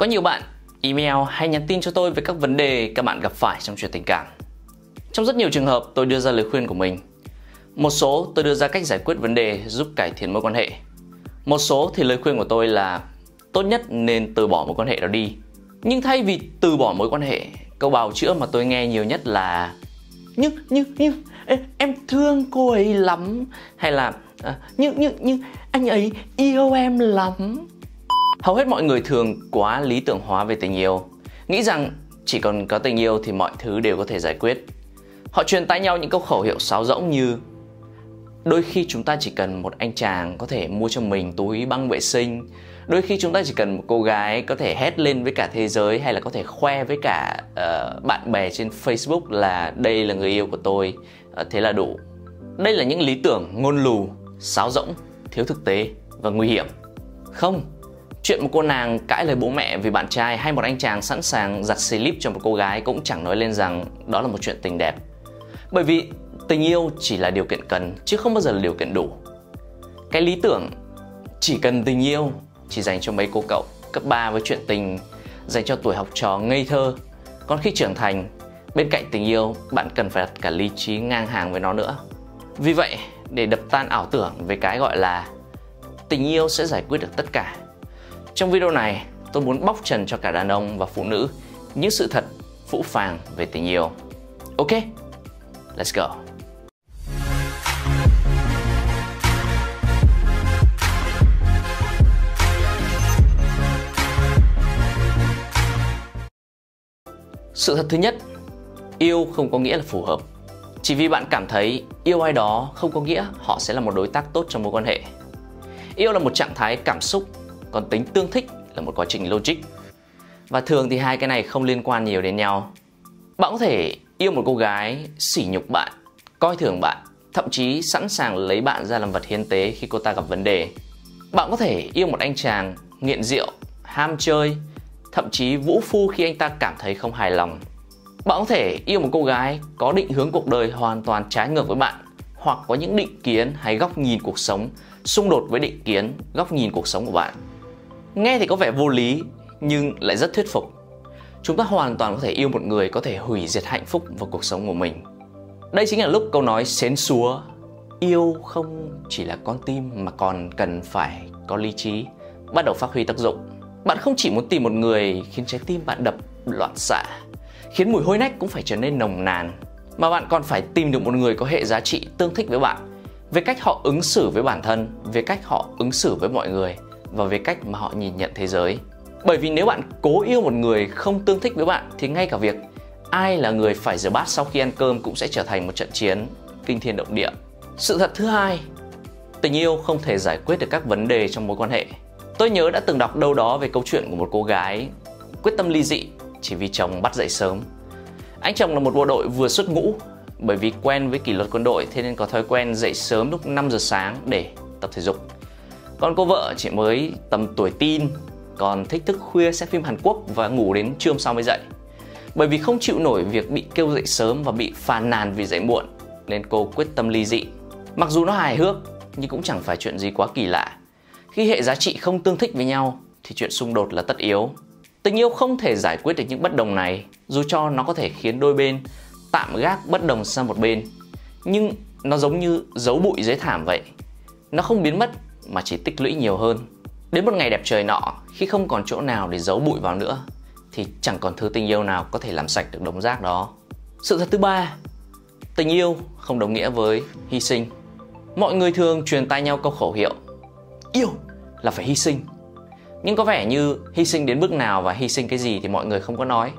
Có nhiều bạn email hay nhắn tin cho tôi về các vấn đề các bạn gặp phải trong chuyện tình cảm. Trong rất nhiều trường hợp tôi đưa ra lời khuyên của mình. Một số tôi đưa ra cách giải quyết vấn đề giúp cải thiện mối quan hệ. Một số thì lời khuyên của tôi là tốt nhất nên từ bỏ mối quan hệ đó đi. Nhưng thay vì từ bỏ mối quan hệ, câu bào chữa mà tôi nghe nhiều nhất là nhưng em thương cô ấy lắm, hay là nhưng anh ấy yêu em lắm. Hầu hết mọi người thường quá lý tưởng hóa về tình yêu, nghĩ rằng chỉ cần có tình yêu thì mọi thứ đều có thể giải quyết. Họ truyền tai nhau những câu khẩu hiệu sáo rỗng như đôi khi chúng ta chỉ cần một anh chàng có thể mua cho mình túi băng vệ sinh, đôi khi chúng ta chỉ cần một cô gái có thể hét lên với cả thế giới, hay là có thể khoe với cả bạn bè trên Facebook là đây là người yêu của tôi, thế là đủ. Đây là những lý tưởng ngôn lù, sáo rỗng, thiếu thực tế và nguy hiểm. Không, chuyện một cô nàng cãi lời bố mẹ vì bạn trai hay một anh chàng sẵn sàng giặt slip cho một cô gái cũng chẳng nói lên rằng đó là một chuyện tình đẹp. Bởi vì tình yêu chỉ là điều kiện cần chứ không bao giờ là điều kiện đủ. Cái lý tưởng chỉ cần tình yêu chỉ dành cho mấy cô cậu cấp 3 với chuyện tình dành cho tuổi học trò ngây thơ. Còn khi trưởng thành, bên cạnh tình yêu bạn cần phải đặt cả lý trí ngang hàng với nó nữa. Vì vậy, để đập tan ảo tưởng về cái gọi là tình yêu sẽ giải quyết được tất cả, trong video này tôi muốn bóc trần cho cả đàn ông và phụ nữ những sự thật phũ phàng về tình yêu. Ok, let's go. Sự thật thứ nhất, yêu không có nghĩa là phù hợp. Chỉ vì bạn cảm thấy yêu ai đó không có nghĩa họ sẽ là một đối tác tốt trong mối quan hệ. Yêu là một trạng thái cảm xúc, còn tính tương thích là một quá trình logic. Và thường thì hai cái này không liên quan nhiều đến nhau. Bạn có thể yêu một cô gái, sỉ nhục bạn, coi thường bạn, thậm chí sẵn sàng lấy bạn ra làm vật hiến tế khi cô ta gặp vấn đề. Bạn có thể yêu một anh chàng nghiện rượu, ham chơi, thậm chí vũ phu khi anh ta cảm thấy không hài lòng. Bạn có thể yêu một cô gái có định hướng cuộc đời hoàn toàn trái ngược với bạn, hoặc có những định kiến hay góc nhìn cuộc sống xung đột với định kiến, góc nhìn cuộc sống của bạn. Nghe thì có vẻ vô lý nhưng lại rất thuyết phục. Chúng ta hoàn toàn có thể yêu một người có thể hủy diệt hạnh phúc và cuộc sống của mình. Đây chính là lúc câu nói xến xúa yêu không chỉ là con tim mà còn cần phải có lý trí bắt đầu phát huy tác dụng. Bạn không chỉ muốn tìm một người khiến trái tim bạn đập loạn xạ, khiến mùi hôi nách cũng phải trở nên nồng nàn, mà bạn còn phải tìm được một người có hệ giá trị tương thích với bạn, về cách họ ứng xử với bản thân, về cách họ ứng xử với mọi người và về cách mà họ nhìn nhận thế giới. Bởi vì nếu bạn cố yêu một người không tương thích với bạn thì ngay cả việc ai là người phải rửa bát sau khi ăn cơm cũng sẽ trở thành một trận chiến kinh thiên động địa. Sự thật thứ hai, tình yêu không thể giải quyết được các vấn đề trong mối quan hệ. Tôi nhớ đã từng đọc đâu đó về câu chuyện của một cô gái quyết tâm ly dị chỉ vì chồng bắt dậy sớm. Anh chồng là một bộ đội vừa xuất ngũ, bởi vì quen với kỷ luật quân đội thế nên có thói quen dậy sớm lúc 5 giờ sáng để tập thể dục. Còn cô vợ chỉ mới tầm tuổi teen, còn thích thức khuya xem phim Hàn Quốc và ngủ đến trưa hôm sau mới dậy. Bởi vì không chịu nổi việc bị kêu dậy sớm và bị phàn nàn vì dậy muộn nên cô quyết tâm ly dị. Mặc dù nó hài hước nhưng cũng chẳng phải chuyện gì quá kỳ lạ. Khi hệ giá trị không tương thích với nhau thì chuyện xung đột là tất yếu. Tình yêu không thể giải quyết được những bất đồng này, dù cho nó có thể khiến đôi bên tạm gác bất đồng sang một bên. Nhưng nó giống như giấu bụi dưới thảm vậy, nó không biến mất mà chỉ tích lũy nhiều hơn. Đến một ngày đẹp trời nọ, khi không còn chỗ nào để giấu bụi vào nữa, thì chẳng còn thứ tình yêu nào có thể làm sạch được đống rác đó. Sự thật thứ ba, tình yêu không đồng nghĩa với hy sinh. Mọi người thường truyền tai nhau câu khẩu hiệu yêu là phải hy sinh, nhưng có vẻ như hy sinh đến bước nào và hy sinh cái gì thì mọi người không có nói.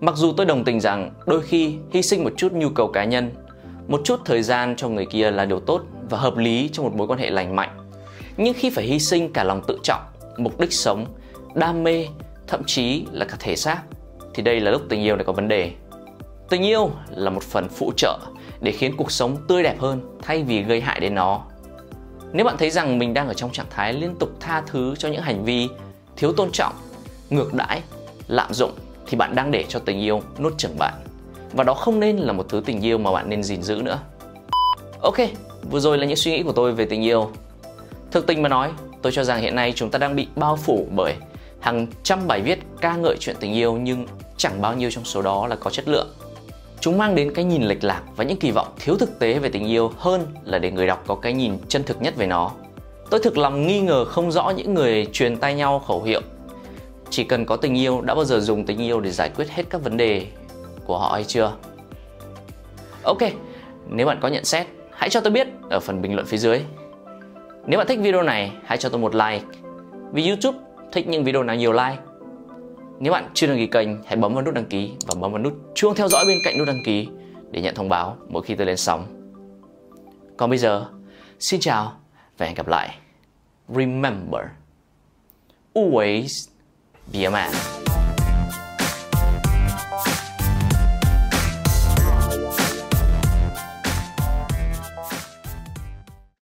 Mặc dù tôi đồng tình rằng đôi khi hy sinh một chút nhu cầu cá nhân, một chút thời gian cho người kia là điều tốt và hợp lý trong một mối quan hệ lành mạnh. Nhưng khi phải hy sinh cả lòng tự trọng, mục đích sống, đam mê, thậm chí là cả thể xác, thì đây là lúc tình yêu này có vấn đề. Tình yêu là một phần phụ trợ để khiến cuộc sống tươi đẹp hơn thay vì gây hại đến nó. Nếu bạn thấy rằng mình đang ở trong trạng thái liên tục tha thứ cho những hành vi thiếu tôn trọng, ngược đãi, lạm dụng, thì bạn đang để cho tình yêu nuốt chửng bạn. Và đó không nên là một thứ tình yêu mà bạn nên gìn giữ nữa. Ok, vừa rồi là những suy nghĩ của tôi về tình yêu. Thực tình mà nói, tôi cho rằng hiện nay chúng ta đang bị bao phủ bởi hàng trăm bài viết ca ngợi chuyện tình yêu nhưng chẳng bao nhiêu trong số đó là có chất lượng. Chúng mang đến cái nhìn lệch lạc và những kỳ vọng thiếu thực tế về tình yêu hơn là để người đọc có cái nhìn chân thực nhất về nó. Tôi thực lòng nghi ngờ không rõ những người truyền tai nhau khẩu hiệu chỉ cần có tình yêu đã bao giờ dùng tình yêu để giải quyết hết các vấn đề của họ hay chưa? Ok, nếu bạn có nhận xét, hãy cho tôi biết ở phần bình luận phía dưới. Nếu bạn thích video này, hãy cho tôi một like. Vì YouTube thích những video nào nhiều like. Nếu bạn chưa đăng ký kênh, hãy bấm vào nút đăng ký và bấm vào nút chuông theo dõi bên cạnh nút đăng ký để nhận thông báo mỗi khi tôi lên sóng. Còn bây giờ, xin chào và hẹn gặp lại. Remember, always be a man.